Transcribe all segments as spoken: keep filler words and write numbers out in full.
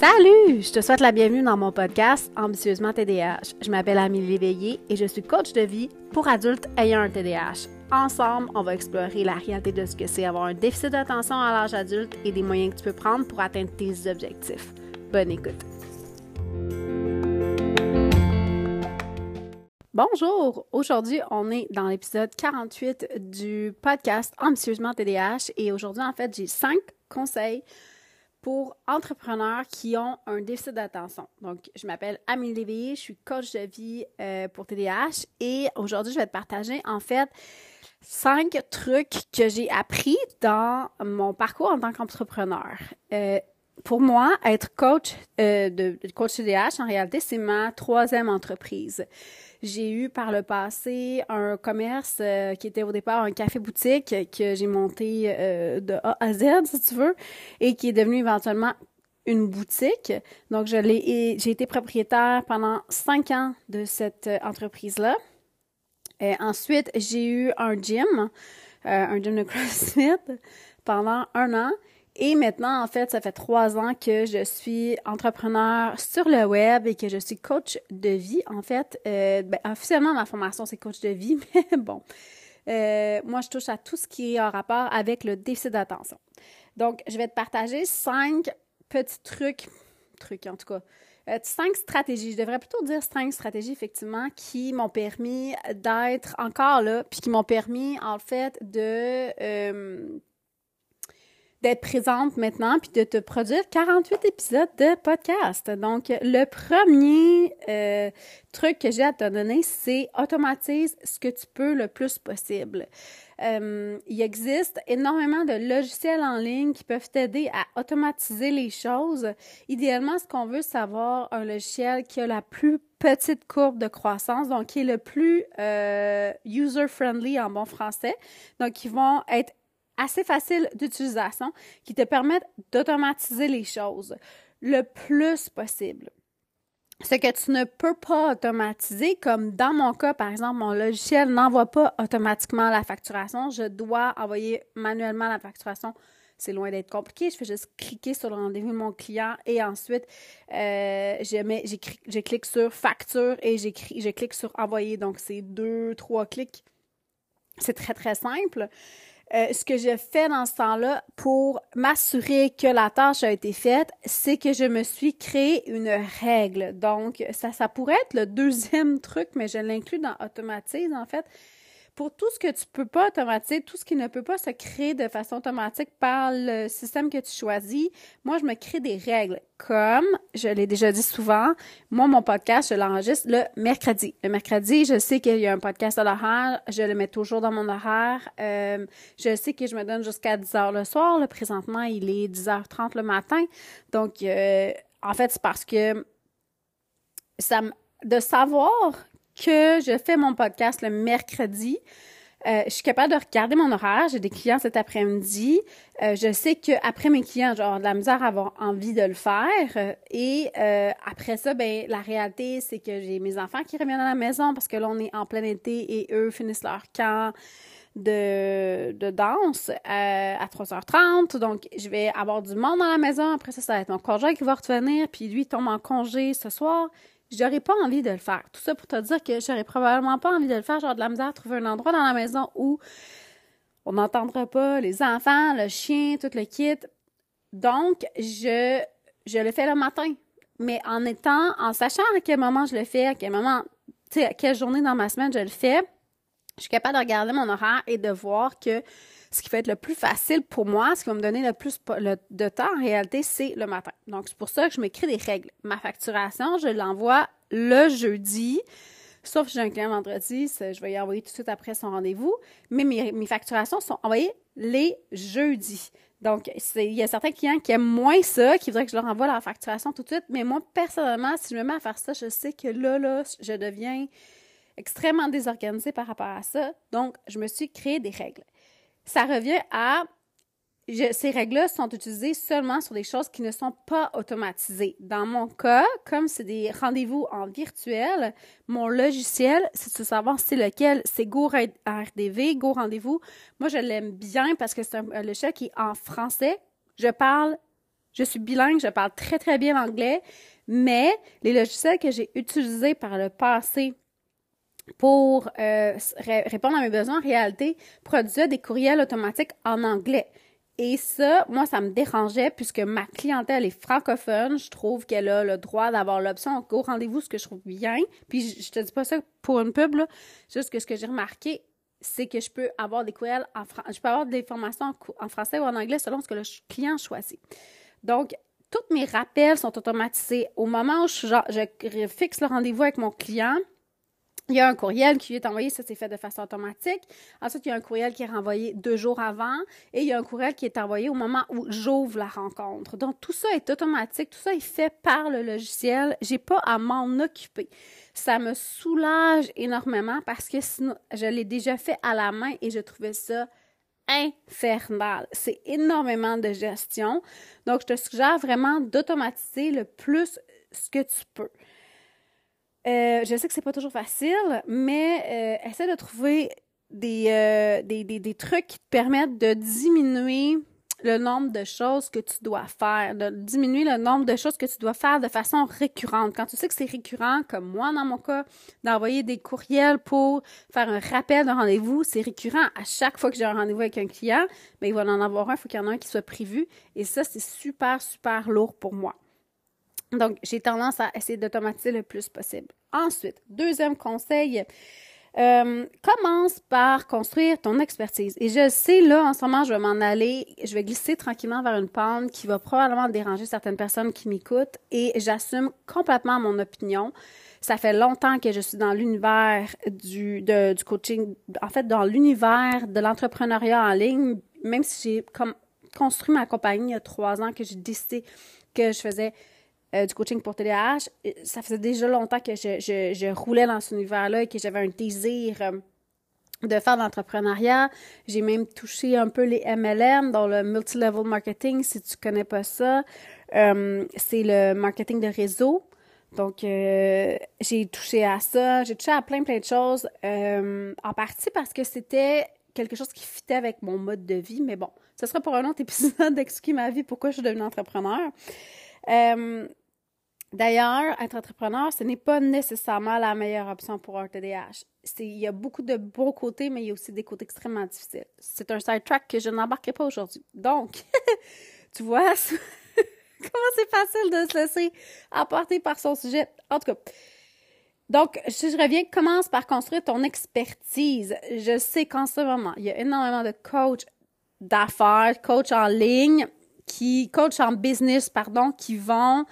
Salut! Je te souhaite la bienvenue dans mon podcast Ambitieusement T D A H. Je m'appelle Amélie Léveillé et je suis coach de vie pour adultes ayant un T D A H. Ensemble, on va explorer la réalité de ce que c'est avoir un déficit d'attention à l'âge adulte et des moyens que tu peux prendre pour atteindre tes objectifs. Bonne écoute! Bonjour! Aujourd'hui, on est dans l'épisode quarante-huit du podcast Ambitieusement T D A H et aujourd'hui, en fait, j'ai cinq conseils pour entrepreneurs qui ont un déficit d'attention. Donc, je m'appelle Amélie Léveillé, je suis coach de vie euh, pour T D A H et aujourd'hui, je vais te partager en fait cinq trucs que j'ai appris dans mon parcours en tant qu'entrepreneur. Euh, pour moi, être coach euh, de coach T D A H, en réalité, c'est ma troisième entreprise. J'ai eu par le passé un commerce euh, qui était au départ un café-boutique que j'ai monté euh, de A à Z, si tu veux, et qui est devenu éventuellement une boutique. Donc, je l'ai, j'ai été propriétaire pendant cinq ans de cette entreprise-là. Et ensuite, j'ai eu un gym, euh, un gym de CrossFit pendant un an. Et maintenant, en fait, ça fait trois ans que je suis entrepreneur sur le web et que je suis coach de vie. En fait, euh, ben, officiellement, ma formation, c'est coach de vie, mais bon, euh, moi, je touche à tout ce qui est en rapport avec le déficit d'attention. Donc, je vais te partager cinq petits trucs, trucs en tout cas, euh, cinq stratégies, je devrais plutôt dire cinq stratégies, effectivement, qui m'ont permis d'être encore là, puis qui m'ont permis, en fait, de... Euh, d'être présente maintenant, puis de te produire quarante-huit épisodes de podcast. Donc, le premier euh, truc que j'ai à te donner, c'est automatise ce que tu peux le plus possible. Euh, il existe énormément de logiciels en ligne qui peuvent t'aider à automatiser les choses. Idéalement, ce qu'on veut, c'est avoir un logiciel qui a la plus petite courbe de croissance, donc qui est le plus euh, user-friendly en bon français. Donc, qui vont être assez facile d'utilisation, qui te permettent d'automatiser les choses le plus possible. Ce que tu ne peux pas automatiser, comme dans mon cas, par exemple, mon logiciel n'envoie pas automatiquement la facturation, je dois envoyer manuellement la facturation. C'est loin d'être compliqué, je fais juste cliquer sur le rendez-vous de mon client et ensuite, euh, je, mets, je, je clique sur « Facture » et j'écris, je clique sur « Envoyer ». Donc, c'est deux, trois clics. C'est très, très simple. Euh, ce que je fais dans ce temps-là pour m'assurer que la tâche a été faite, c'est que je me suis créé une règle. Donc, ça, ça pourrait être le deuxième truc, mais je l'inclus dans automatise, en fait. Pour tout ce que tu peux pas automatiser, tout ce qui ne peut pas se créer de façon automatique par le système que tu choisis, moi, je me crée des règles. Comme, je l'ai déjà dit souvent, moi, mon podcast, je l'enregistre le mercredi. Le mercredi, je sais qu'il y a un podcast à l'horaire, je le mets toujours dans mon horaire. Euh, je sais que je me donne jusqu'à dix heures le soir. Là, présentement, il est dix heures trente le matin. Donc, euh, en fait, c'est parce que ça de savoir que je fais mon podcast le mercredi. Euh, je suis capable de regarder mon horaire. J'ai des clients cet après-midi. Euh, je sais qu'après mes clients, j'ai de la misère à avoir envie de le faire. Et euh, après ça, ben la réalité, c'est que j'ai mes enfants qui reviennent à la maison parce que là, on est en plein été et eux finissent leur camp de, de danse à, à trois heures trente. Donc, je vais avoir du monde à la maison. Après ça, ça va être mon conjoint qui va revenir. Puis lui, il tombe en congé ce soir. J'aurais pas envie de le faire. Tout ça pour te dire que j'aurais probablement pas envie de le faire. J'aurais de la misère à trouver un endroit dans la maison où on n'entendra pas les enfants, le chien, tout le kit. Donc, je, je le fais le matin. Mais en étant, en sachant à quel moment je le fais, à quel moment, tu sais, à quelle journée dans ma semaine je le fais, je suis capable de regarder mon horaire et de voir que ce qui va être le plus facile pour moi, ce qui va me donner le plus le, de temps, en réalité, c'est le matin. Donc, c'est pour ça que je m'écris des règles. Ma facturation, je l'envoie le jeudi, sauf que j'ai un client vendredi, je vais y envoyer tout de suite après son rendez-vous, mais mes, mes facturations sont envoyées les jeudis. Donc, c'est, il y a certains clients qui aiment moins ça, qui voudraient que je leur envoie leur facturation tout de suite, mais moi, personnellement, si je me mets à faire ça, je sais que là, là, je deviens extrêmement désorganisée par rapport à ça. Donc, je me suis créé des règles. Ça revient à... Je, ces règles-là sont utilisées seulement sur des choses qui ne sont pas automatisées. Dans mon cas, comme c'est des rendez-vous en virtuel, mon logiciel, si tu veux savoir c'est lequel, c'est GoRDV, GoRendez-vous. Moi, je l'aime bien parce que c'est un, le logiciel qui est en français. Je parle Je suis bilingue, je parle très, très bien l'anglais, mais les logiciels que j'ai utilisés par le passé pour euh, ré- répondre à mes besoins, en réalité, produisaient des courriels automatiques en anglais. Et ça, moi, ça me dérangeait puisque ma clientèle est francophone. Je trouve qu'elle a le droit d'avoir l'option « Go rendez-vous », ce que je trouve bien. Puis je, je te dis pas ça pour une pub, là. Juste que ce que j'ai remarqué, c'est que je peux avoir des courriels en français. Je peux avoir des formations en, cou- en français ou en anglais selon ce que le ch- client choisit. Donc, tous mes rappels sont automatisés. Au moment où je, genre, je fixe le rendez-vous avec mon client, il y a un courriel qui est envoyé, ça c'est fait de façon automatique. Ensuite, il y a un courriel qui est renvoyé deux jours avant et il y a un courriel qui est envoyé au moment où j'ouvre la rencontre. Donc, tout ça est automatique, tout ça est fait par le logiciel. J'ai pas à m'en occuper. Ça me soulage énormément parce que sinon, je l'ai déjà fait à la main et je trouvais ça infernal. C'est énormément de gestion. Donc, je te suggère vraiment d'automatiser le plus ce que tu peux. Euh, je sais que c'est pas toujours facile, mais euh, essaie de trouver des, euh, des, des, des trucs qui te permettent de diminuer le nombre de choses que tu dois faire, de diminuer le nombre de choses que tu dois faire de façon récurrente. Quand tu sais que c'est récurrent, comme moi dans mon cas, d'envoyer des courriels pour faire un rappel de rendez-vous, c'est récurrent. À chaque fois que j'ai un rendez-vous avec un client, bien, il va en avoir un, il faut qu'il y en ait un qui soit prévu. Et ça, c'est super, super lourd pour moi. Donc, j'ai tendance à essayer d'automatiser le plus possible. Ensuite, deuxième conseil, euh, commence par construire ton expertise. Et je sais, là, en ce moment, je vais m'en aller, je vais glisser tranquillement vers une pente qui va probablement déranger certaines personnes qui m'écoutent et j'assume complètement mon opinion. Ça fait longtemps que je suis dans l'univers du, de, du coaching, en fait, dans l'univers de l'entrepreneuriat en ligne, même si j'ai comme construit ma compagnie il y a trois ans que j'ai décidé que je faisais Euh, du coaching pour T D A H, ça faisait déjà longtemps que je, je, je roulais dans cet univers-là et que j'avais un désir euh, de faire de l'entrepreneuriat. J'ai même touché un peu les M L M, dans le multi-level marketing, si tu connais pas ça. Euh, c'est le marketing de réseau. Donc, euh, j'ai touché à ça. J'ai touché à plein, plein de choses, euh, en partie parce que c'était quelque chose qui fitait avec mon mode de vie. Mais bon, ce sera pour un autre épisode d'expliquer ma vie, pourquoi je suis devenue entrepreneur. Euh, D'ailleurs, être entrepreneur, ce n'est pas nécessairement la meilleure option pour un T D A H. C'est, il y a beaucoup de bons côtés, mais il y a aussi des côtés extrêmement difficiles. C'est un side-track que je n'embarquerai pas aujourd'hui. Donc, tu vois, comment c'est facile de se laisser emporter par son sujet. En tout cas, donc, si je reviens, commence par construire ton expertise. Je sais qu'en ce moment, il y a énormément de coachs d'affaires, coachs en ligne, qui coachs en business, pardon, qui vont...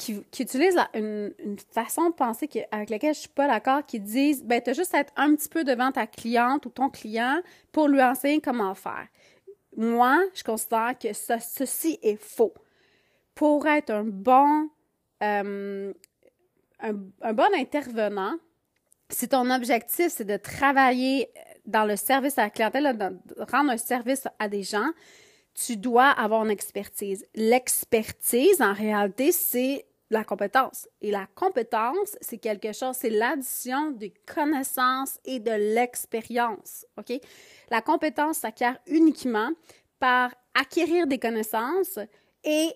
Qui, qui utilisent la, une, une façon de penser qui, avec laquelle je suis pas d'accord, qui disent « ben t'as juste à être un petit peu devant ta cliente ou ton client pour lui enseigner comment faire ». Moi, je considère que ça, ceci est faux. Pour être un bon, euh, un, un bon intervenant, si ton objectif, c'est de travailler dans le service à la clientèle, de rendre un service à des gens, tu dois avoir une expertise. L'expertise, en réalité, c'est la compétence. Et la compétence, c'est quelque chose, c'est l'addition des connaissances et de l'expérience, OK? La compétence s'acquiert uniquement par acquérir des connaissances et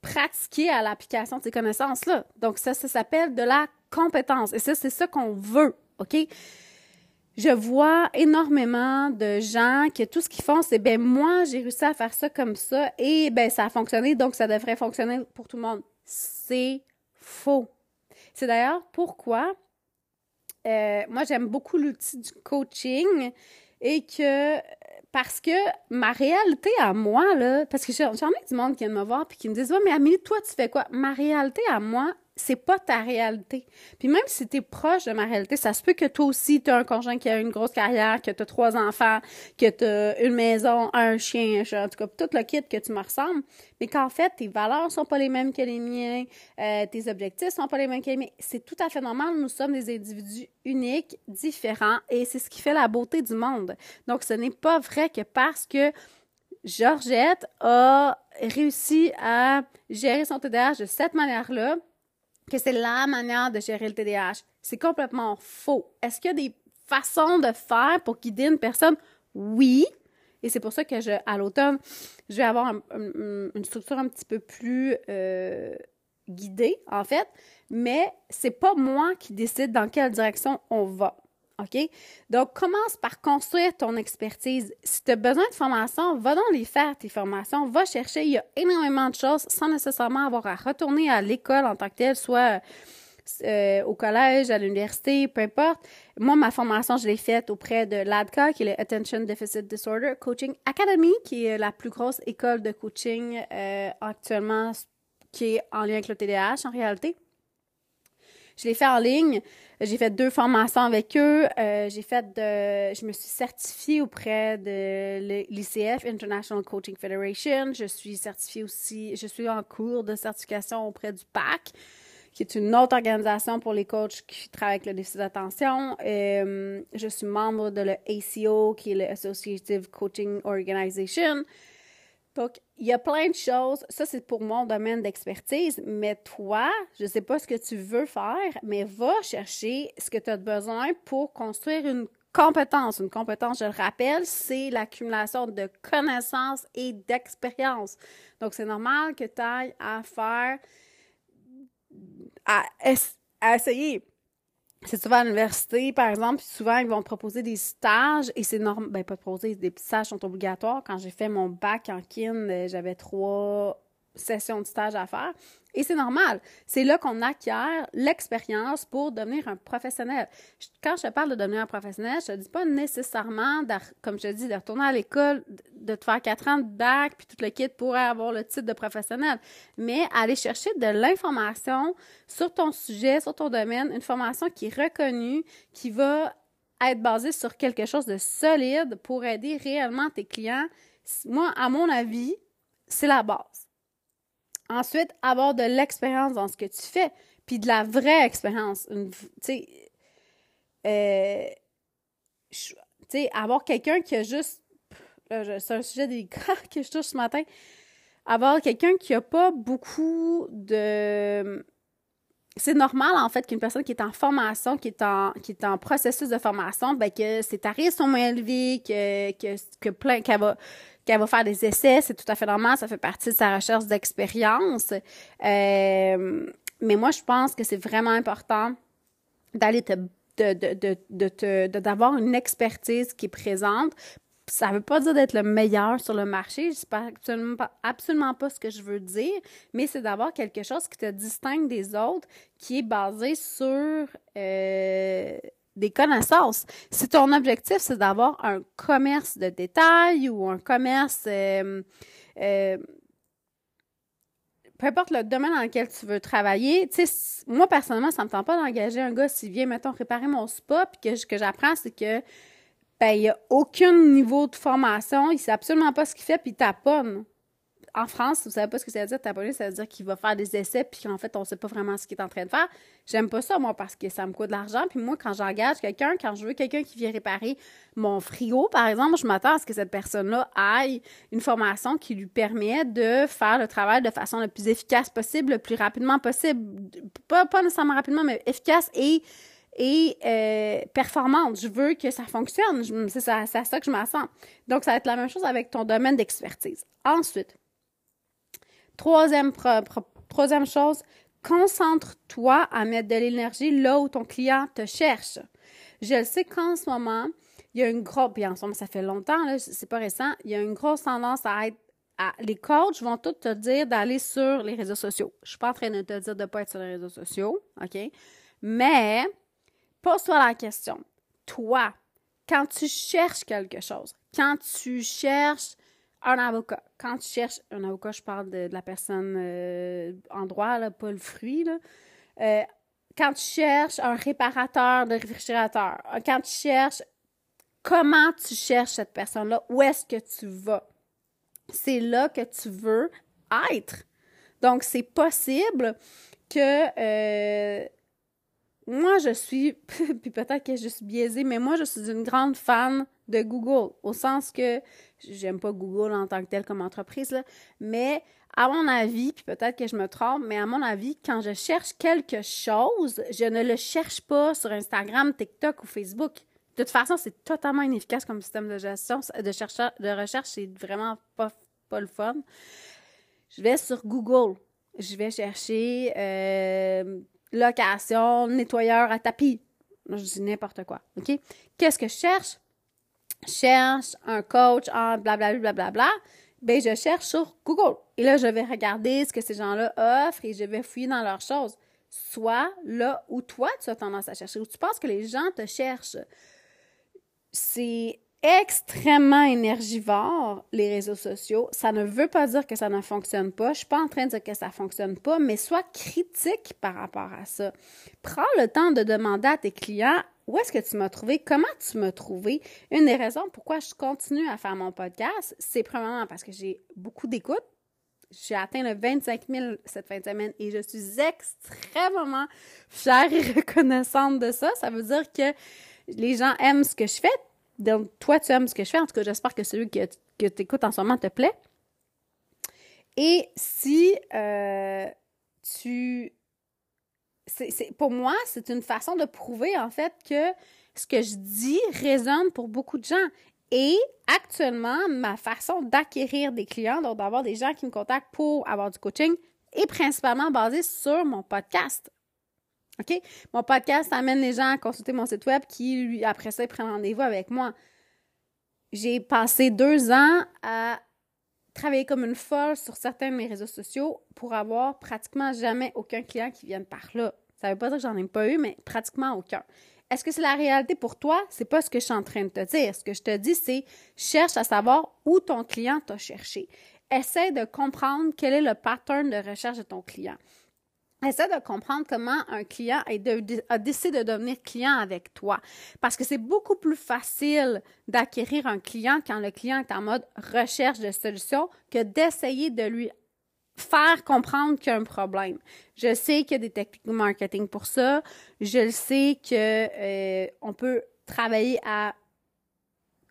pratiquer à l'application de ces connaissances-là. Donc, ça, ça s'appelle de la compétence. Et ça, c'est ça qu'on veut, OK? Je vois énormément de gens que tout ce qu'ils font, c'est « ben moi, j'ai réussi à faire ça comme ça et ben ça a fonctionné, donc ça devrait fonctionner pour tout le monde. » C'est faux. C'est d'ailleurs pourquoi euh, moi, j'aime beaucoup l'outil du coaching et que, parce que ma réalité à moi, là, parce que j'en ai du monde qui vient me voir puis qui me disent « ouais, mais Amélie, toi, tu fais quoi? » Ma réalité à moi, c'est pas ta réalité. Puis même si t'es proche de ma réalité, ça se peut que toi aussi, t'as un conjoint qui a une grosse carrière, que t'as trois enfants, que t'as une maison, un chien, un chat, en tout cas, tout le kit que tu me ressembles, mais qu'en fait, tes valeurs sont pas les mêmes que les miens, euh, tes objectifs sont pas les mêmes que les miens. C'est tout à fait normal, nous sommes des individus uniques, différents, et c'est ce qui fait la beauté du monde. Donc, ce n'est pas vrai que parce que Georgette a réussi à gérer son T D A H de cette manière-là, que c'est la manière de gérer le T D A H. C'est complètement faux. Est-ce qu'il y a des façons de faire pour guider une personne? Oui. Et c'est pour ça que je, à l'automne, je vais avoir un, un, une structure un petit peu plus euh, guidée, en fait. Mais c'est pas moi qui décide dans quelle direction on va. OK? Donc, commence par construire ton expertise. Si tu as besoin de formation, va donc les faire, tes formations. Va chercher. Il y a énormément de choses sans nécessairement avoir à retourner à l'école en tant que telle, soit euh, au collège, à l'université, peu importe. Moi, ma formation, je l'ai faite auprès de l'A D C A, qui est le Attention Deficit Disorder Coaching Academy, qui est la plus grosse école de coaching euh, actuellement, qui est en lien avec le T D A H en réalité. Je l'ai fait en ligne. J'ai fait deux formations avec eux. Euh, j'ai fait de, je me suis certifiée auprès de l'I C F, International Coaching Federation. Je suis certifiée aussi, je suis en cours de certification auprès du P A C, qui est une autre organisation pour les coachs qui travaillent avec le déficit d'attention. Euh, je suis membre de l'A C O, qui est l'Associative Coaching Organization. Donc, il y a plein de choses. Ça, c'est pour mon domaine d'expertise. Mais toi, je ne sais pas ce que tu veux faire, mais va chercher ce que tu as besoin pour construire une compétence. Une compétence, je le rappelle, c'est l'accumulation de connaissances et d'expériences. Donc, c'est normal que tu ailles à faire, à, es- à essayer. Si tu vas à l'université, par exemple, souvent, ils vont te proposer des stages et c'est normal. Ben, pas te proposer, des stages sont obligatoires. Quand j'ai fait mon bac en kin, j'avais trois sessions de stage à faire et c'est normal. C'est là qu'on acquiert l'expérience pour devenir un professionnel. Quand je te parle de devenir un professionnel, je te dis pas nécessairement, de, comme je te dis, de retourner à l'école, de te faire quatre ans de bac puis tout le kit pour avoir le titre de professionnel, mais aller chercher de l'information sur ton sujet, sur ton domaine, une formation qui est reconnue, qui va être basée sur quelque chose de solide pour aider réellement tes clients. Moi, à mon avis, c'est la base. Ensuite, avoir de l'expérience dans ce que tu fais, puis de la vraie expérience. Tu sais, euh, tu sais, avoir quelqu'un qui a juste... C'est un sujet des gars que je touche ce matin. Avoir quelqu'un qui n'a pas beaucoup de... C'est normal, en fait, qu'une personne qui est en formation, qui est en, qui est en processus de formation, bien que ses tarifs sont moins élevés, que, que, que plein, qu'elle va, qu'elle va faire des essais, c'est tout à fait normal, ça fait partie de sa recherche d'expérience. Euh, mais moi, je pense que c'est vraiment important d'aller te, de, de, de, de, de, de, d'avoir une expertise qui est présente. Ça ne veut pas dire d'être le meilleur sur le marché, c'est pas absolument, pas absolument pas ce que je veux dire, mais c'est d'avoir quelque chose qui te distingue des autres, qui est basé sur euh, des connaissances. Si ton objectif, c'est d'avoir un commerce de détail ou un commerce, euh, euh, peu importe le domaine dans lequel tu veux travailler, tu sais, moi, personnellement, ça ne me tente pas d'engager un gars s'il vient, mettons, réparer mon spa, puis que ce que j'apprends, c'est que ben, il n'y a aucun niveau de formation, il ne sait absolument pas ce qu'il fait, puis il taponne. En France, vous ne savez pas ce que ça veut dire, taponner, ça veut dire qu'il va faire des essais, puis qu'en fait, on ne sait pas vraiment ce qu'il est en train de faire. J'aime pas ça, moi, parce que ça me coûte de l'argent, puis moi, quand j'engage quelqu'un, quand je veux quelqu'un qui vient réparer mon frigo, par exemple, je m'attends à ce que cette personne-là aille une formation qui lui permet de faire le travail de façon la plus efficace possible, le plus rapidement possible. Pas, pas nécessairement rapidement, mais efficace et... et euh, performante. Je veux que ça fonctionne. Je, c'est, ça, c'est à ça que je m'attends. Donc, ça va être la même chose avec ton domaine d'expertise. Ensuite, troisième, pro, pro, troisième chose, concentre-toi à mettre de l'énergie là où ton client te cherche. Je le sais qu'en ce moment, il y a une grosse... Puis en ce moment, ça fait longtemps, là, c'est pas récent. Il y a une grosse tendance à être... À, les coachs vont tous te dire d'aller sur les réseaux sociaux. Je suis pas en train de te dire de pas être sur les réseaux sociaux, OK? Mais... pose-toi la question. Toi, quand tu cherches quelque chose, quand tu cherches un avocat, quand tu cherches un avocat, je parle de, de la personne euh, en droit, là, pas le fruit, là. Euh, quand tu cherches un réparateur de réfrigérateur, quand tu cherches comment tu cherches cette personne-là, où est-ce que tu vas? C'est là que tu veux être. Donc, c'est possible que... Euh, moi, je suis, puis peut-être que je suis biaisée, mais moi, je suis une grande fan de Google, au sens que, j'aime pas Google en tant que telle comme entreprise, là, mais à mon avis, puis peut-être que je me trompe, mais à mon avis, quand je cherche quelque chose, je ne le cherche pas sur Instagram, TikTok ou Facebook. De toute façon, c'est totalement inefficace comme système de gestion. De, chercheur, de recherche, c'est vraiment pas, pas le fun. Je vais sur Google. Je vais chercher euh, location, nettoyeur à tapis. Je dis n'importe quoi. OK? Qu'est-ce que je cherche? Je cherche un coach en blablabla. Bla, bla, bla, bla. Bien, je cherche sur Google. Et là, je vais regarder ce que ces gens-là offrent et je vais fouiller dans leurs choses. Soit là où toi, tu as tendance à chercher, où tu penses que les gens te cherchent. C'est extrêmement énergivore, les réseaux sociaux. Ça ne veut pas dire que ça ne fonctionne pas. Je ne suis pas en train de dire que ça ne fonctionne pas, mais sois critique par rapport à ça. Prends le temps de demander à tes clients où est-ce que tu m'as trouvé, comment tu m'as trouvé. Une des raisons pourquoi je continue à faire mon podcast, c'est premièrement parce que j'ai beaucoup d'écoute. J'ai atteint le vingt-cinq mille cette fin de semaine et je suis extrêmement fière et reconnaissante de ça. Ça veut dire que les gens aiment ce que je fais. Donc, toi, tu aimes ce que je fais. En tout cas, j'espère que celui que, que tu écoutes en ce moment te plaît. Et si euh, tu... C'est, c'est, pour moi, c'est une façon de prouver, en fait, que ce que je dis résonne pour beaucoup de gens. Et actuellement, ma façon d'acquérir des clients, donc d'avoir des gens qui me contactent pour avoir du coaching, est principalement basée sur mon podcast. OK? Mon podcast amène les gens à consulter mon site web qui, lui, après ça, prennent rendez-vous avec moi. J'ai passé deux ans à travailler comme une folle sur certains de mes réseaux sociaux pour avoir pratiquement jamais aucun client qui vienne par là. Ça ne veut pas dire que j'en ai pas eu, mais pratiquement aucun. Est-ce que c'est la réalité pour toi? C'est pas ce que je suis en train de te dire. Ce que je te dis, c'est cherche à savoir où ton client t'a cherché. Essaie de comprendre quel est le pattern de recherche de ton client. Essaie de comprendre comment un client a décidé de devenir client avec toi. Parce que c'est beaucoup plus facile d'acquérir un client quand le client est en mode recherche de solution que d'essayer de lui faire comprendre qu'il y a un problème. Je sais qu'il y a des techniques de marketing pour ça. Je le sais que euh, on peut travailler à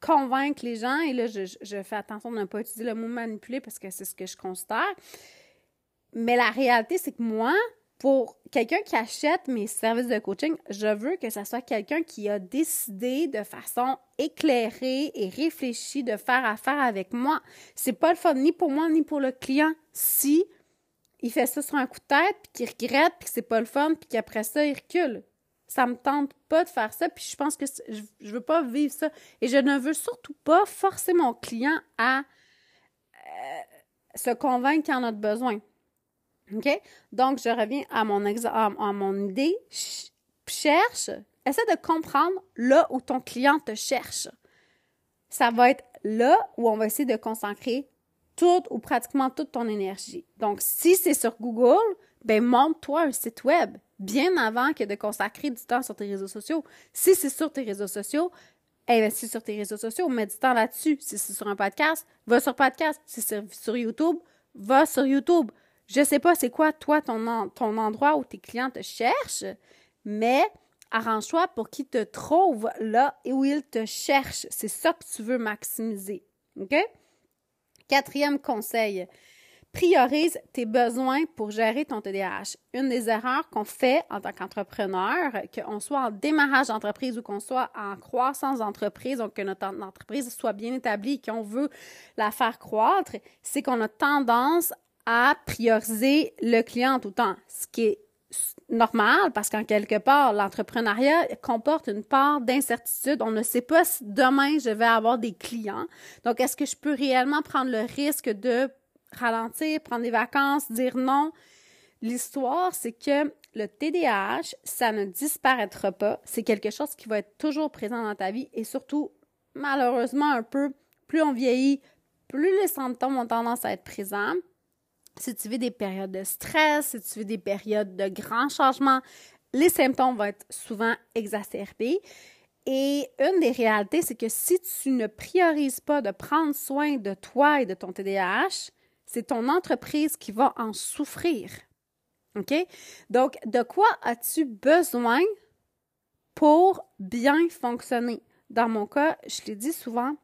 convaincre les gens. Et là, je, je fais attention de ne pas utiliser le mot « manipuler » parce que c'est ce que je considère. Mais la réalité, c'est que moi, pour quelqu'un qui achète mes services de coaching, je veux que ça soit quelqu'un qui a décidé de façon éclairée et réfléchie de faire affaire avec moi. C'est pas le fun ni pour moi ni pour le client. Si il fait ça sur un coup de tête, puis qu'il regrette, puis que c'est pas le fun, puis qu'après ça, il recule. Ça me tente pas de faire ça, puis je pense que je, je veux pas vivre ça. Et je ne veux surtout pas forcer mon client à euh, se convaincre qu'il en a besoin. OK? Donc, je reviens à mon, exa- à, à mon idée. Ch- cherche, essaie de comprendre là où ton client te cherche. Ça va être là où on va essayer de consacrer toute ou pratiquement toute ton énergie. Donc, si c'est sur Google, ben monte-toi un site web bien avant que de consacrer du temps sur tes réseaux sociaux. Si c'est sur tes réseaux sociaux, investis sur tes réseaux sociaux, mets du temps là-dessus. Si c'est sur un podcast, va sur podcast. Si c'est sur YouTube, va sur YouTube. Je sais pas c'est quoi, toi, ton, en, ton endroit où tes clients te cherchent, mais arrange-toi pour qu'ils te trouvent là et où ils te cherchent. C'est ça que tu veux maximiser. OK? Quatrième conseil, priorise tes besoins pour gérer ton T D A H. Une des erreurs qu'on fait en tant qu'entrepreneur, qu'on soit en démarrage d'entreprise ou qu'on soit en croissance d'entreprise, donc que notre entreprise soit bien établie et qu'on veut la faire croître, c'est qu'on a tendance à prioriser le client tout le temps, ce qui est normal parce qu'en quelque part, l'entrepreneuriat comporte une part d'incertitude. On ne sait pas si demain, je vais avoir des clients. Donc, est-ce que je peux réellement prendre le risque de ralentir, prendre des vacances, dire non? L'histoire, c'est que le T D A H, ça ne disparaîtra pas. C'est quelque chose qui va être toujours présent dans ta vie et surtout, malheureusement, un peu, plus on vieillit, plus les symptômes ont tendance à être présents. Si tu vis des périodes de stress, si tu vis des périodes de grands changements, les symptômes vont être souvent exacerbés. Et une des réalités, c'est que si tu ne priorises pas de prendre soin de toi et de ton T D A H, c'est ton entreprise qui va en souffrir. OK? Donc, de quoi as-tu besoin pour bien fonctionner? Dans mon cas, je l'ai dit souvent,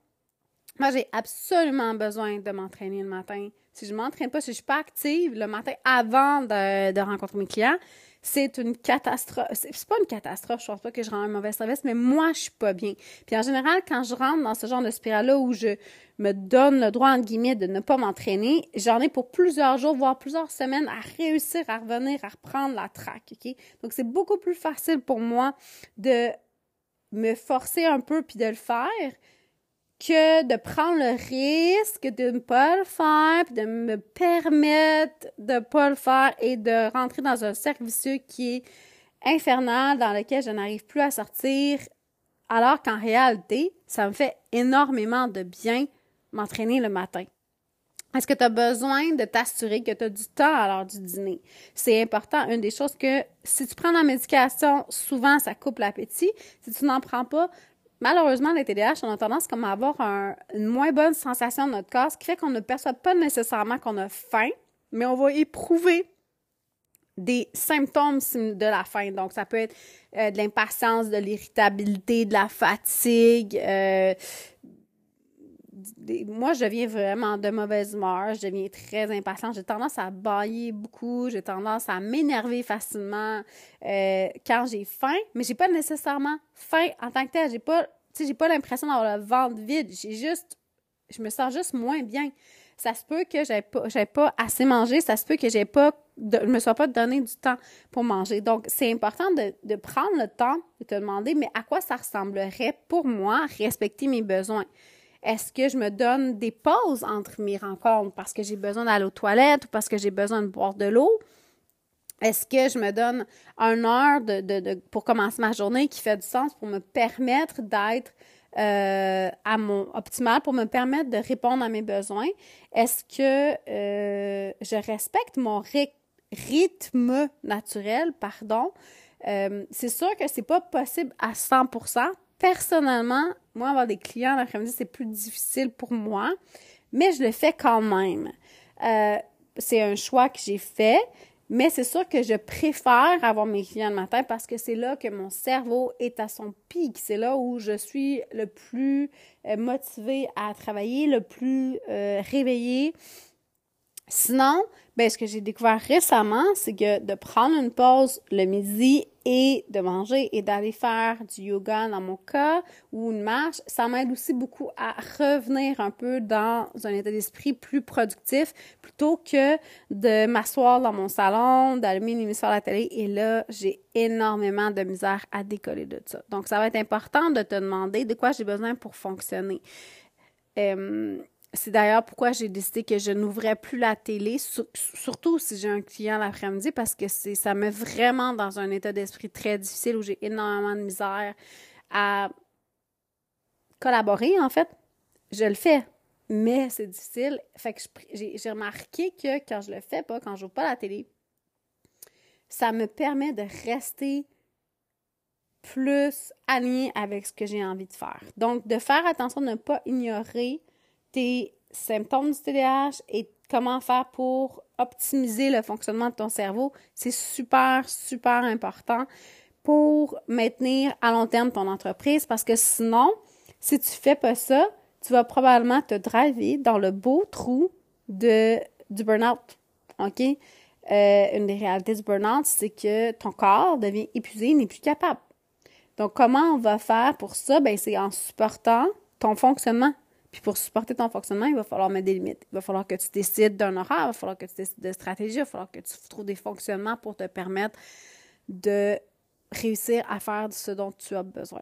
Moi, j'ai absolument besoin de m'entraîner le matin. Si je ne m'entraîne pas, si je ne suis pas active le matin avant de, de rencontrer mes clients, c'est une catastrophe. C'est, c'est pas une catastrophe, je ne pense pas que je rends un mauvais service, mais moi, je ne suis pas bien. Puis en général, quand je rentre dans ce genre de spirale-là où je me donne le droit, entre guillemets, de ne pas m'entraîner, j'en ai pour plusieurs jours, voire plusieurs semaines à réussir à revenir, à reprendre la traque. Okay? Donc, c'est beaucoup plus facile pour moi de me forcer un peu puis de le faire que de prendre le risque de ne pas le faire, puis de me permettre de ne pas le faire et de rentrer dans un cercle vicieux qui est infernal, dans lequel je n'arrive plus à sortir, alors qu'en réalité, ça me fait énormément de bien m'entraîner le matin. Est-ce que tu as besoin de t'assurer que tu as du temps à l'heure du dîner? C'est important. Une des choses que, si tu prends la médication, souvent, ça coupe l'appétit. Si tu n'en prends pas, malheureusement, les T D A H, on a tendance comme à avoir un, une moins bonne sensation de notre corps, ce qui fait qu'on ne perçoit pas nécessairement qu'on a faim, mais on va éprouver des symptômes de la faim. Donc, ça peut être euh, de l'impatience, de l'irritabilité, de la fatigue. Euh, des, moi, je deviens vraiment de mauvaise humeur, je deviens très impatiente. J'ai tendance à bâiller beaucoup, j'ai tendance à m'énerver facilement euh, quand j'ai faim, mais j'ai pas nécessairement faim en tant que telle. J'ai pas, tu sais, j'ai pas l'impression d'avoir le ventre vide. J'ai juste, je me sens juste moins bien. Ça se peut que j'aie pas, j'aie pas assez mangé, ça se peut que j'aie pas, de, je me sois pas donné du temps pour manger. Donc, c'est important de, de prendre le temps de te demander, mais à quoi ça ressemblerait pour moi respecter mes besoins? Est-ce que je me donne des pauses entre mes rencontres parce que j'ai besoin d'aller aux toilettes ou parce que j'ai besoin de boire de l'eau? Est-ce que je me donne une heure de, de, de, pour commencer ma journée qui fait du sens pour me permettre d'être euh, à mon optimal, pour me permettre de répondre à mes besoins? Est-ce que euh, je respecte mon ry- rythme naturel? Pardon. Euh, c'est sûr que c'est pas possible à cent pour cent. Personnellement, moi, avoir des clients l'après-midi, c'est plus difficile pour moi, mais je le fais quand même. Euh, c'est un choix que j'ai fait, mais c'est sûr que je préfère avoir mes clients le matin parce que c'est là que mon cerveau est à son pic. C'est là où je suis le plus motivée à travailler, le plus euh, réveillée. Sinon, ben, ce que j'ai découvert récemment, c'est que de prendre une pause le midi et de manger et d'aller faire du yoga dans mon cas ou une marche, ça m'aide aussi beaucoup à revenir un peu dans un état d'esprit plus productif plutôt que de m'asseoir dans mon salon, d'allumer une émission à la télé et là, j'ai énormément de misère à décoller de ça. Donc, ça va être important de te demander de quoi j'ai besoin pour fonctionner. Euh, C'est d'ailleurs pourquoi j'ai décidé que je n'ouvrais plus la télé, sur, surtout si j'ai un client l'après-midi, parce que c'est, ça me met vraiment dans un état d'esprit très difficile où j'ai énormément de misère à collaborer, en fait. Je le fais, mais c'est difficile. Fait que je, j'ai, j'ai remarqué que quand je le fais pas, quand j'ouvre pas la télé, ça me permet de rester plus alignée avec ce que j'ai envie de faire. Donc, de faire attention de ne pas ignorer tes symptômes du T D A H et comment faire pour optimiser le fonctionnement de ton cerveau, c'est super, super important pour maintenir à long terme ton entreprise parce que sinon, si tu fais pas ça, tu vas probablement te driver dans le beau trou de, du burn-out, OK? Euh, une des réalités du burn-out, c'est que ton corps devient épuisé, il n'est plus capable. Donc, comment on va faire pour ça? Ben, c'est en supportant ton fonctionnement. Puis pour supporter ton fonctionnement, il va falloir mettre des limites. Il va falloir que tu décides d'un horaire, il va falloir que tu décides de stratégie, il va falloir que tu trouves des fonctionnements pour te permettre de réussir à faire ce dont tu as besoin.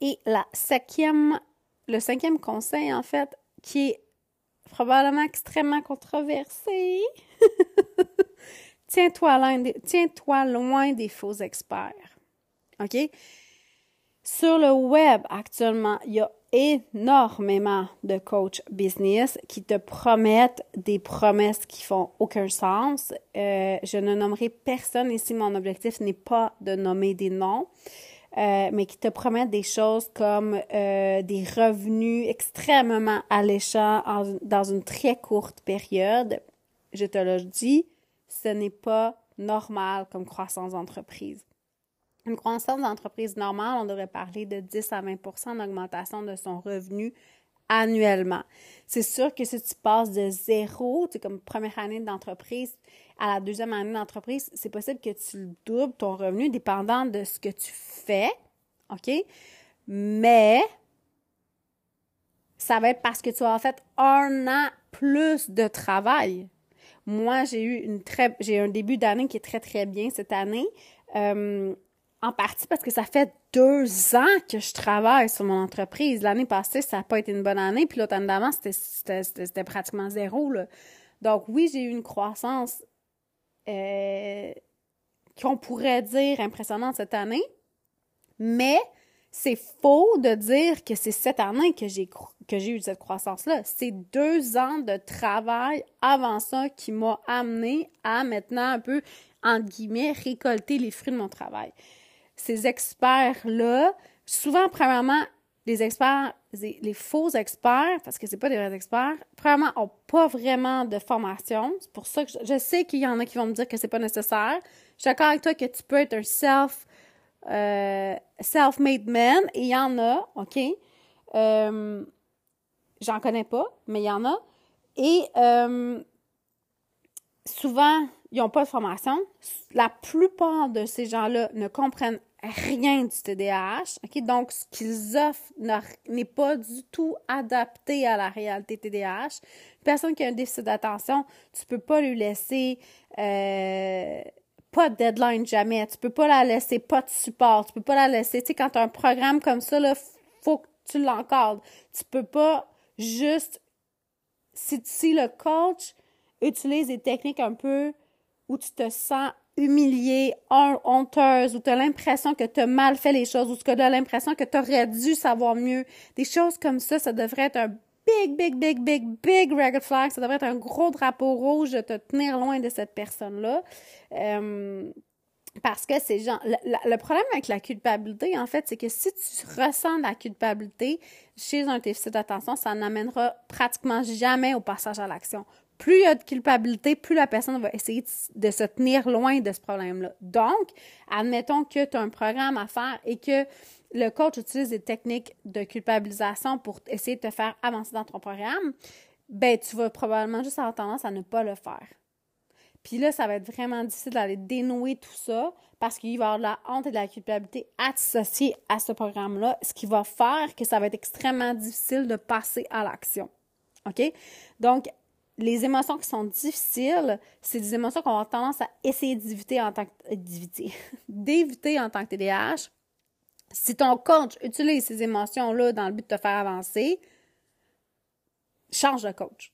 Et la cinquième, le cinquième conseil, en fait, qui est probablement extrêmement controversé, tiens-toi loin des, tiens-toi loin des faux experts. OK? Sur le web, actuellement, il y a énormément de coachs business qui te promettent des promesses qui font aucun sens. Euh, je ne nommerai personne ici. Mon objectif n'est pas de nommer des noms, euh, mais qui te promettent des choses comme euh, des revenus extrêmement alléchants en, dans une très courte période. Je te le dis, ce n'est pas normal comme croissance d'entreprise. Une croissance d'entreprise normale, on devrait parler de dix à vingt pour cent d'augmentation de son revenu annuellement. C'est sûr que si tu passes de zéro, tu es comme première année d'entreprise à la deuxième année d'entreprise, c'est possible que tu doubles ton revenu dépendant de ce que tu fais, OK? Mais ça va être parce que tu as fait un an plus de travail. Moi, j'ai eu une très, j'ai un début d'année qui est très, très bien cette année, euh, en partie parce que ça fait deux ans que je travaille sur mon entreprise. L'année passée, ça n'a pas été une bonne année, puis l'automne d'avant, c'était, c'était, c'était, c'était pratiquement zéro, là. Donc oui, j'ai eu une croissance euh, qu'on pourrait dire impressionnante cette année, mais c'est faux de dire que c'est cette année que j'ai que j'ai eu cette croissance-là. C'est deux ans de travail avant ça qui m'a amené à maintenant un peu, entre guillemets, récolter les fruits de mon travail. Ces experts-là, souvent, premièrement, les experts, les, les faux experts, parce que c'est pas des vrais experts, premièrement, n'ont pas vraiment de formation. C'est pour ça que je, je sais qu'il y en a qui vont me dire que c'est pas nécessaire. Je suis d'accord avec toi que tu peux être un self- Euh, self-made men, il y en a, OK? Euh, j'en connais pas, mais il y en a. Et euh, souvent, ils n'ont pas de formation. La plupart de ces gens-là ne comprennent rien du T D A H, OK? Donc, ce qu'ils offrent n'est pas du tout adapté à la réalité T D A H. Une personne qui a un déficit d'attention, tu peux pas lui laisser... Euh, pas de deadline jamais, tu peux pas la laisser, pas de support, tu peux pas la laisser, tu sais, quand t'as un programme comme ça, là, faut que tu l'encadres, tu peux pas juste, si, si le coach utilise des techniques un peu où tu te sens humilié, honteuse, où t'as l'impression que t'as mal fait les choses, où tu as l'impression que t'aurais dû savoir mieux, des choses comme ça, ça devrait être un big, big, big, big, big red flag. Ça devrait être un gros drapeau rouge de te tenir loin de cette personne-là. Euh, parce que ces gens... Le, le problème avec la culpabilité, en fait, c'est que si tu ressens la culpabilité chez un déficit d'attention, ça n'amènera pratiquement jamais au passage à l'action. Plus il y a de culpabilité, plus la personne va essayer de se tenir loin de ce problème-là. Donc, admettons que tu as un programme à faire et que le coach utilise des techniques de culpabilisation pour essayer de te faire avancer dans ton programme, ben tu vas probablement juste avoir tendance à ne pas le faire. Puis là, ça va être vraiment difficile d'aller dénouer tout ça parce qu'il va y avoir de la honte et de la culpabilité associées à ce programme-là, ce qui va faire que ça va être extrêmement difficile de passer à l'action. OK? Donc, les émotions qui sont difficiles, c'est des émotions qu'on a tendance à essayer d'éviter en tant que... d'éviter, d'éviter en tant que T D A H. Si ton coach utilise ces émotions-là dans le but de te faire avancer, change de coach.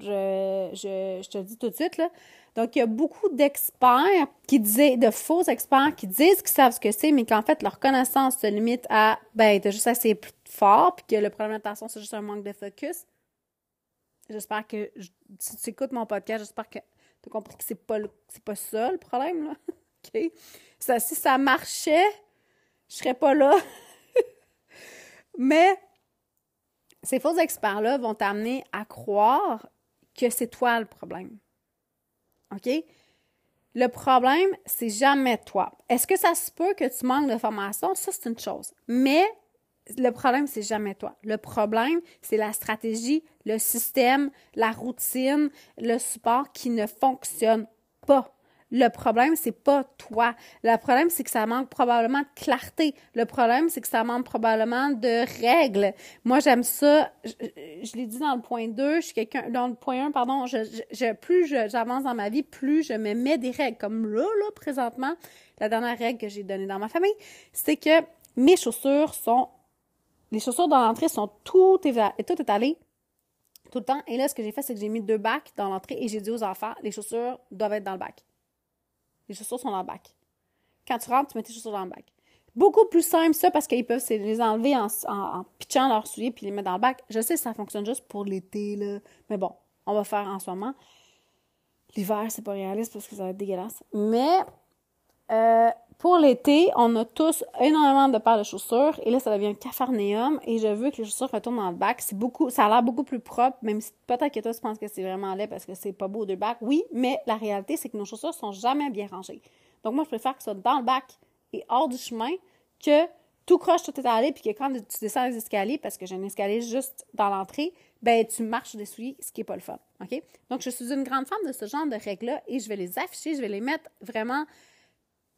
Je, je, je te le dis tout de suite, là. Donc, il y a beaucoup d'experts qui disent, de faux experts qui disent qu'ils savent ce que c'est, mais qu'en fait, leur connaissance se limite à, ben, t'as juste assez plus fort, puis que le problème d'attention, c'est juste un manque de focus. J'espère que, je, si tu écoutes mon podcast, j'espère que t'as compris que c'est pas, le, c'est pas ça, le problème, là. OK? Ça, si ça marchait... je serais pas là. Mais ces faux experts-là vont t'amener à croire que c'est toi le problème. OK? Le problème, c'est jamais toi. Est-ce que ça se peut que tu manques de formation? Ça, c'est une chose. Mais le problème, c'est jamais toi. Le problème, c'est la stratégie, le système, la routine, le support qui ne fonctionne pas. Le problème, c'est pas toi. Le problème, c'est que ça manque probablement de clarté. Le problème, c'est que ça manque probablement de règles. Moi, j'aime ça. Je, je, je l'ai dit dans le point deux, je suis quelqu'un, dans le point un, pardon, je, je, je, plus je, j'avance dans ma vie, plus je me mets des règles. Comme là, là, présentement, la dernière règle que j'ai donnée dans ma famille, c'est que mes chaussures sont, les chaussures dans l'entrée sont toutes tout étalées. Tout le temps. Et là, ce que j'ai fait, c'est que j'ai mis deux bacs dans l'entrée et j'ai dit aux enfants, les chaussures doivent être dans le bac. Les chaussures sont dans le bac. Quand tu rentres, tu mets tes chaussures dans le bac. Beaucoup plus simple, ça, parce qu'ils peuvent les enlever en, en, en pitchant leurs souliers puis les mettre dans le bac. Je sais, ça fonctionne juste pour l'été, là. Mais bon, on va faire en ce moment. L'hiver, c'est pas réaliste parce que ça va être dégueulasse. Mais euh, pour l'été, on a tous énormément de paires de chaussures. Et là, ça devient un capharnaüm. Et je veux que les chaussures retournent dans le bac. C'est beaucoup, ça a l'air beaucoup plus propre, même si peut-être que toi, tu penses que c'est vraiment laid parce que c'est pas beau de bac. Oui, mais la réalité, c'est que nos chaussures sont jamais bien rangées. Donc, moi, je préfère que ça soit dans le bac et hors du chemin que tout croche, tout est allé, puis que quand tu descends les escaliers, parce que j'ai un escalier juste dans l'entrée, ben tu marches des souliers, ce qui n'est pas le fun. OK? Donc, je suis une grande fan de ce genre de règles-là et je vais les afficher, je vais les mettre vraiment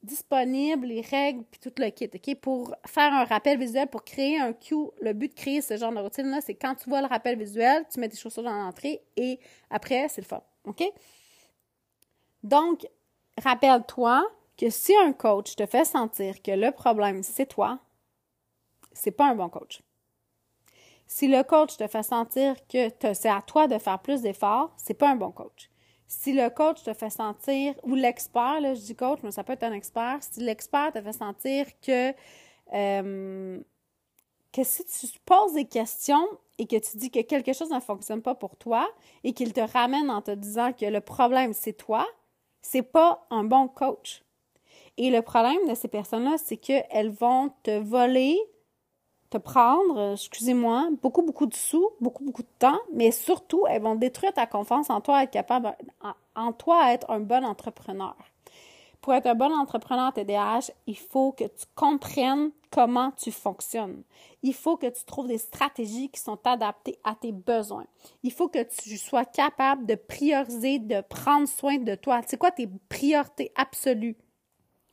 disponibles, les règles, puis tout le kit, OK? Pour faire un rappel visuel, pour créer un cue. Le but de créer ce genre de routine-là, c'est quand tu vois le rappel visuel, tu mets tes chaussures dans l'entrée et après, c'est le fun. OK? Donc, rappelle-toi que si un coach te fait sentir que le problème, c'est toi, c'est pas un bon coach. Si le coach te fait sentir que te, c'est à toi de faire plus d'efforts, c'est pas un bon coach. Si le coach te fait sentir, ou l'expert, là, je dis coach, mais ça peut être un expert, si l'expert te fait sentir que, euh, que si tu poses des questions et que tu dis que quelque chose ne fonctionne pas pour toi et qu'il te ramène en te disant que le problème, c'est toi, c'est pas un bon coach. Et le problème de ces personnes-là, c'est qu'elles vont te voler, te prendre, excusez-moi, beaucoup, beaucoup de sous, beaucoup, beaucoup de temps, mais surtout, elles vont détruire ta confiance en toi à être capable, en toi à être un bon entrepreneur. Pour être un bon entrepreneur T D A H, il faut que tu comprennes comment tu fonctionnes. Il faut que tu trouves des stratégies qui sont adaptées à tes besoins. Il faut que tu sois capable de prioriser, de prendre soin de toi. C'est quoi tes priorités absolues?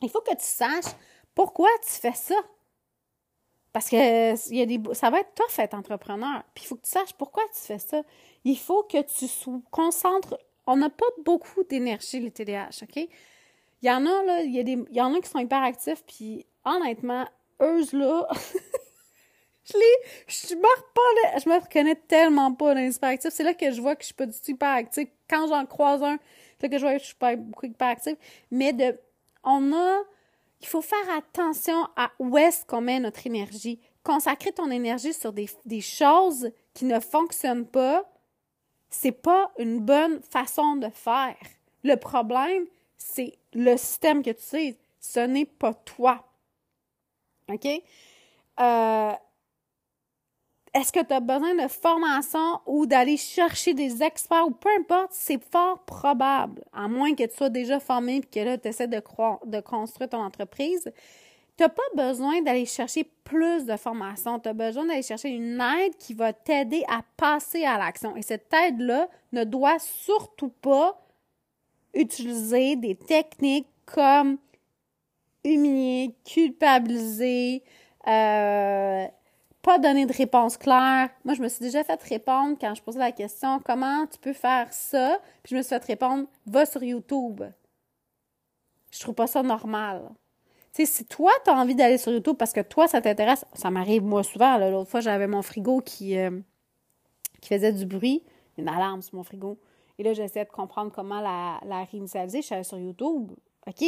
Il faut que tu saches pourquoi tu fais ça. Parce que il y a des, ça va être tough être entrepreneur. Puis il faut que tu saches pourquoi tu fais ça. Il faut que tu concentres. On n'a pas beaucoup d'énergie, les T D A H, OK? Il y en a, là, il y a des, il y en a qui sont hyper actifs, puis honnêtement, eux, là, je les, je me reparle, je me reconnais tellement pas dans les hyper actifs. C'est là que je vois que je suis pas du tout hyper active. Quand j'en croise un, c'est là que je vois que je suis pas beaucoup hyper active. Mais de, on a, il faut faire attention à où est-ce qu'on met notre énergie. Consacrer ton énergie sur des, des choses qui ne fonctionnent pas, c'est pas une bonne façon de faire. Le problème, c'est le système que tu utilises, ce n'est pas toi. OK? Euh, est-ce que tu as besoin de formation ou d'aller chercher des experts ou peu importe, c'est fort probable, à moins que tu sois déjà formé et que là, tu essaies de, croire, de construire ton entreprise. Tu n'as pas besoin d'aller chercher plus de formation. Tu as besoin d'aller chercher une aide qui va t'aider à passer à l'action. Et cette aide-là ne doit surtout pas utiliser des techniques comme humilier, culpabiliser, euh, pas donner de réponse claire. Moi, je me suis déjà fait répondre quand je posais la question « Comment tu peux faire ça? » Puis je me suis fait répondre « Va sur YouTube. » Je trouve pas ça normal. Tu sais, si toi, tu as envie d'aller sur YouTube parce que toi, ça t'intéresse, ça m'arrive moi souvent. Là, l'autre fois, j'avais mon frigo qui, euh, qui faisait du bruit. Une alarme sur mon frigo. Et là, j'essayais de comprendre comment la, la réinitialiser. Je suis allée sur YouTube. OK.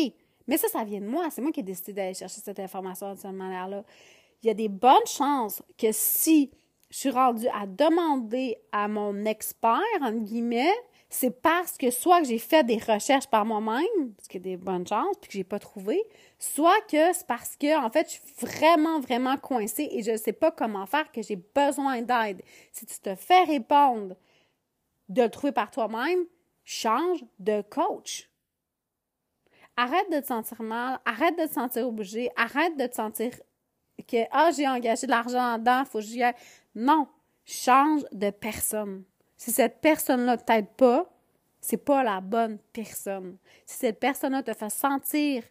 Mais ça, ça vient de moi. C'est moi qui ai décidé d'aller chercher cette information de cette manière-là. Il y a des bonnes chances que si je suis rendue à demander à mon expert, entre guillemets, c'est parce que soit que j'ai fait des recherches par moi-même, parce qu'il y a des bonnes chances, puis que je n'ai pas trouvé, soit que c'est parce que, en fait, je suis vraiment, vraiment coincée et je ne sais pas comment faire, que j'ai besoin d'aide. Si tu te fais répondre de le trouver par toi-même, change de coach. Arrête de te sentir mal, arrête de te sentir obligé, arrête de te sentir que « Ah, j'ai engagé de l'argent dedans, faut que j'y aille. » Non, change de personne. Si cette personne-là ne t'aide pas, c'est pas la bonne personne. Si cette personne-là te fait sentir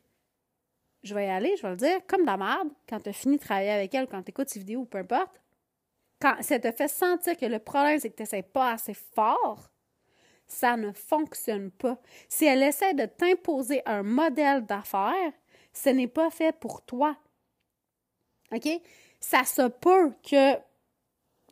« Je vais y aller, je vais le dire, comme de la merde, quand tu as fini de travailler avec elle, quand tu écoutes ses vidéos, peu importe. » Quand ça te fait sentir que le problème, c'est que tu n'essaies pas assez fort, ça ne fonctionne pas. Si elle essaie de t'imposer un modèle d'affaires, ce n'est pas fait pour toi. OK? Ça se peut que,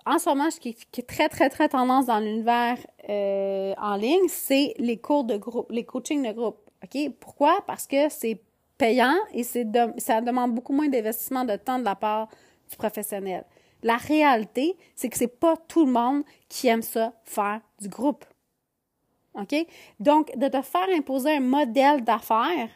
en ce moment, ce qui est très, très, très tendance dans l'univers euh, en ligne, c'est les cours de groupe, les coachings de groupe. OK? Pourquoi? Parce que c'est payant et c'est de, ça demande beaucoup moins d'investissement de temps de la part du professionnel. La réalité, c'est que c'est pas tout le monde qui aime ça faire du groupe. OK? Donc, de te faire imposer un modèle d'affaires,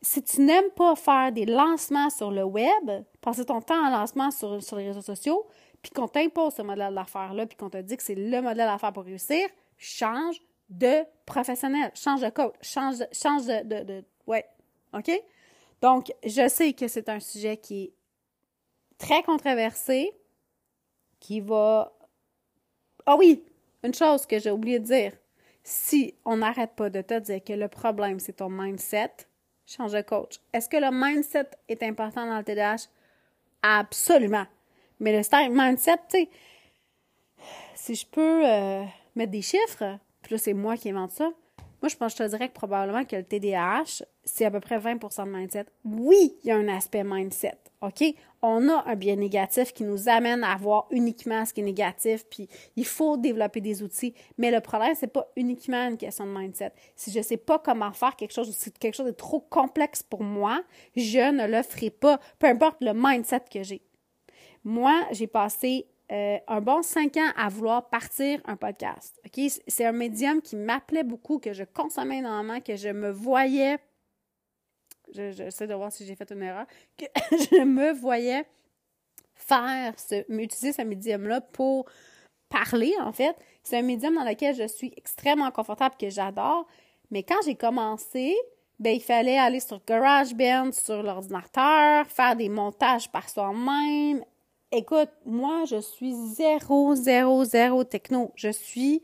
si tu n'aimes pas faire des lancements sur le web, passer ton temps en lancement sur, sur les réseaux sociaux, puis qu'on t'impose ce modèle d'affaires-là, puis qu'on te dit que c'est le modèle d'affaires pour réussir, change de professionnel, change de coach, change, change de, de, de... Ouais. OK? Donc, je sais que c'est un sujet qui est très controversé qui va... Ah oui, une chose que j'ai oublié de dire. Si on n'arrête pas de te dire que le problème, c'est ton mindset, change de coach. Est-ce que le mindset est important dans le T D A H? Absolument. Mais le style mindset, tu sais, si je peux euh, mettre des chiffres, puis là, c'est moi qui invente ça, moi, je pense que je te dirais que probablement que le T D A H, c'est à peu près vingt pour cent de mindset. Oui, il y a un aspect mindset, OK? On a un biais négatif qui nous amène à voir uniquement ce qui est négatif, puis il faut développer des outils. Mais le problème, c'est pas uniquement une question de mindset. Si je sais pas comment faire quelque chose, ou si quelque chose est trop complexe pour moi, je ne le ferai pas, peu importe le mindset que j'ai. Moi, j'ai passé euh, un bon cinq ans à vouloir partir un podcast. Okay? C'est un médium qui m'appelait beaucoup, que je consommais énormément, que je me voyais... Je, je sais de voir si j'ai fait une erreur, que je me voyais faire, ce, utiliser ce médium-là pour parler, en fait. C'est un médium dans lequel je suis extrêmement confortable, que j'adore, mais quand j'ai commencé, bien, il fallait aller sur GarageBand, sur l'ordinateur, faire des montages par soi-même. Écoute, moi, je suis zéro, zéro, zéro techno. Je suis...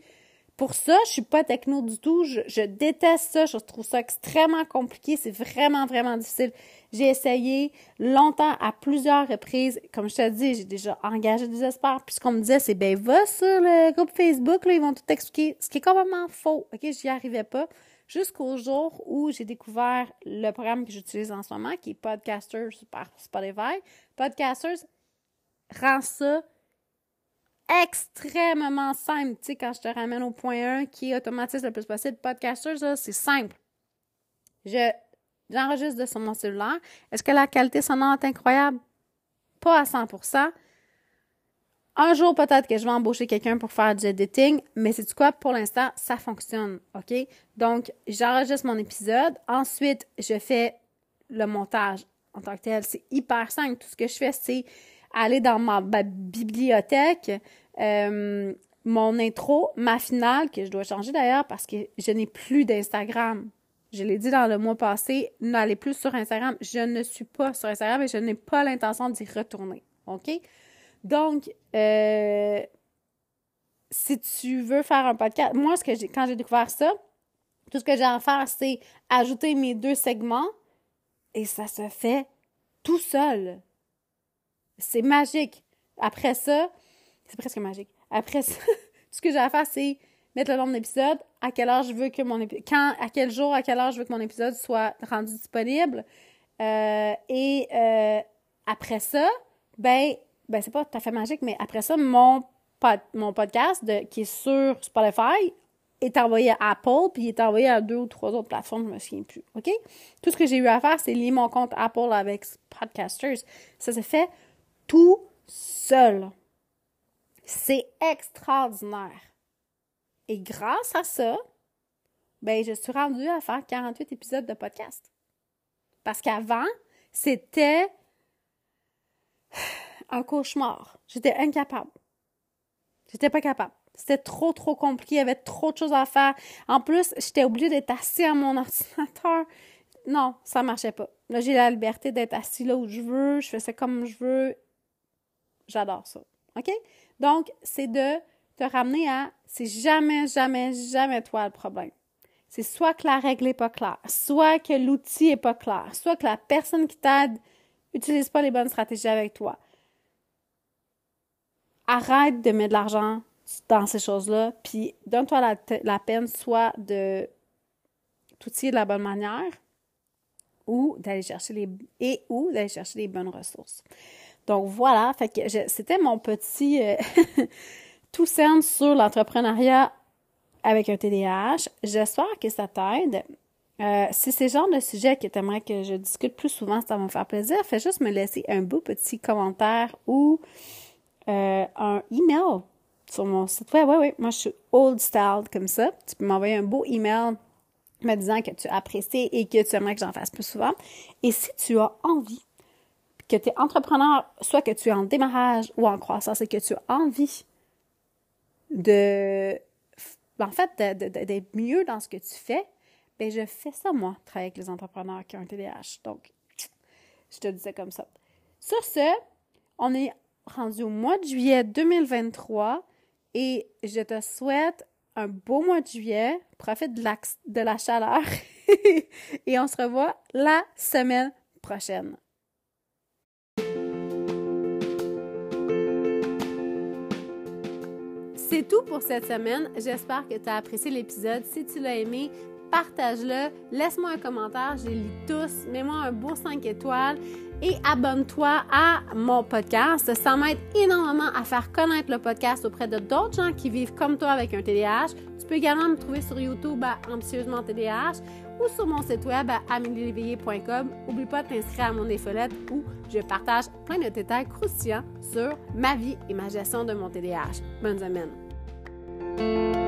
Pour ça, je suis pas techno du tout, je, je déteste ça, je trouve ça extrêmement compliqué, c'est vraiment, vraiment difficile. J'ai essayé longtemps, à plusieurs reprises, comme je te dis, j'ai déjà engagé des experts, puis ce qu'on me disait, c'est « ben va sur le groupe Facebook, là, ils vont tout t'expliquer », ce qui est complètement faux, ok, j'y arrivais pas, jusqu'au jour où j'ai découvert le programme que j'utilise en ce moment, qui est Podcasters par Spotify. Podcasters rend ça extrêmement simple. Tu sais, quand je te ramène au point un qui automatise le plus possible, Podcasters, là, c'est simple. Je, j'enregistre de sur mon cellulaire. Est-ce que la qualité sonore est incroyable? Pas à cent pour cent. Un jour, peut-être que je vais embaucher quelqu'un pour faire du editing, mais c'est du quoi? Pour l'instant, ça fonctionne. OK? Donc, j'enregistre mon épisode. Ensuite, je fais le montage en tant que tel. C'est hyper simple. Tout ce que je fais, c'est aller dans ma, ma bibliothèque, euh, mon intro, ma finale, que je dois changer d'ailleurs parce que je n'ai plus d'Instagram. Je l'ai dit dans le mois passé, n'allez plus sur Instagram. Je ne suis pas sur Instagram et je n'ai pas l'intention d'y retourner. OK? Donc, euh, si tu veux faire un podcast, moi, ce que j'ai, quand j'ai découvert ça, tout ce que j'ai à faire, c'est ajouter mes deux segments et ça se fait tout seul. C'est magique. Après ça, c'est presque magique. Après ça, tout ce que j'ai à faire, c'est mettre le nombre d'épisodes, à quelle heure je veux que mon épisode, quand, à quel jour, à quelle heure je veux que mon épisode soit rendu disponible. Euh, et euh, après ça, ben, ben c'est pas tout à fait magique, mais après ça, mon, pod, mon podcast de, qui est sur Spotify est envoyé à Apple, puis il est envoyé à deux ou trois autres plateformes, je me souviens plus. OK? Tout ce que j'ai eu à faire, c'est lier mon compte Apple avec Podcasters. Ça s'est fait tout seul. C'est extraordinaire. Et grâce à ça, ben je suis rendue à faire quarante-huit épisodes de podcast. Parce qu'avant, c'était un cauchemar. J'étais incapable. J'étais pas capable. C'était trop, trop compliqué. Il y avait trop de choses à faire. En plus, j'étais obligée d'être assise à mon ordinateur. Non, ça marchait pas. Là, j'ai la liberté d'être assise là où je veux. Je fais ça comme je veux. J'adore ça, OK? Donc, c'est de te ramener à c'est jamais, jamais, jamais toi le problème. C'est soit que la règle n'est pas claire, soit que l'outil n'est pas clair, soit que la personne qui t'aide n'utilise pas les bonnes stratégies avec toi. Arrête de mettre de l'argent dans ces choses-là, puis donne-toi la, la peine soit de t'outiller de la bonne manière ou d'aller chercher les, et ou d'aller chercher les bonnes ressources. Donc voilà, fait que je, c'était mon petit euh, tout simple sur l'entrepreneuriat avec un T D A H. J'espère que ça t'aide. Euh, si c'est le genre de sujet que tu aimerais que je discute plus souvent, ça va me faire plaisir. Fais juste me laisser un beau petit commentaire ou euh, un email sur mon site web. Ouais, ouais, ouais, moi je suis old style comme ça. Tu peux m'envoyer un beau email me disant que tu apprécies et que tu aimerais que j'en fasse plus souvent. Et si tu as envie que tu es entrepreneur, soit que tu es en démarrage ou en croissance et que tu as envie de, en fait, de, de, de, d'être mieux dans ce que tu fais, bien, je fais ça, moi, travailler avec les entrepreneurs qui ont un T D A H. Donc, je te disais comme ça. Sur ce, On est rendu au mois de juillet deux mille vingt-trois et je te souhaite un beau mois de juillet. Profite de la, de la chaleur et on se revoit la semaine prochaine. C'est tout pour cette semaine. J'espère que tu as apprécié l'épisode. Si tu l'as aimé, partage-le, laisse-moi un commentaire, je les lis tous, mets-moi un beau cinq étoiles et abonne-toi à mon podcast. Ça m'aide énormément à faire connaître le podcast auprès de d'autres gens qui vivent comme toi avec un T D A H. Tu peux également me trouver sur YouTube à Ambitieusement T D A H ou sur mon site web à amélie léveillé point com. N'oublie pas de t'inscrire à mon infolette où je partage plein de détails croustillants sur ma vie et ma gestion de mon T D A H. Bonne semaine!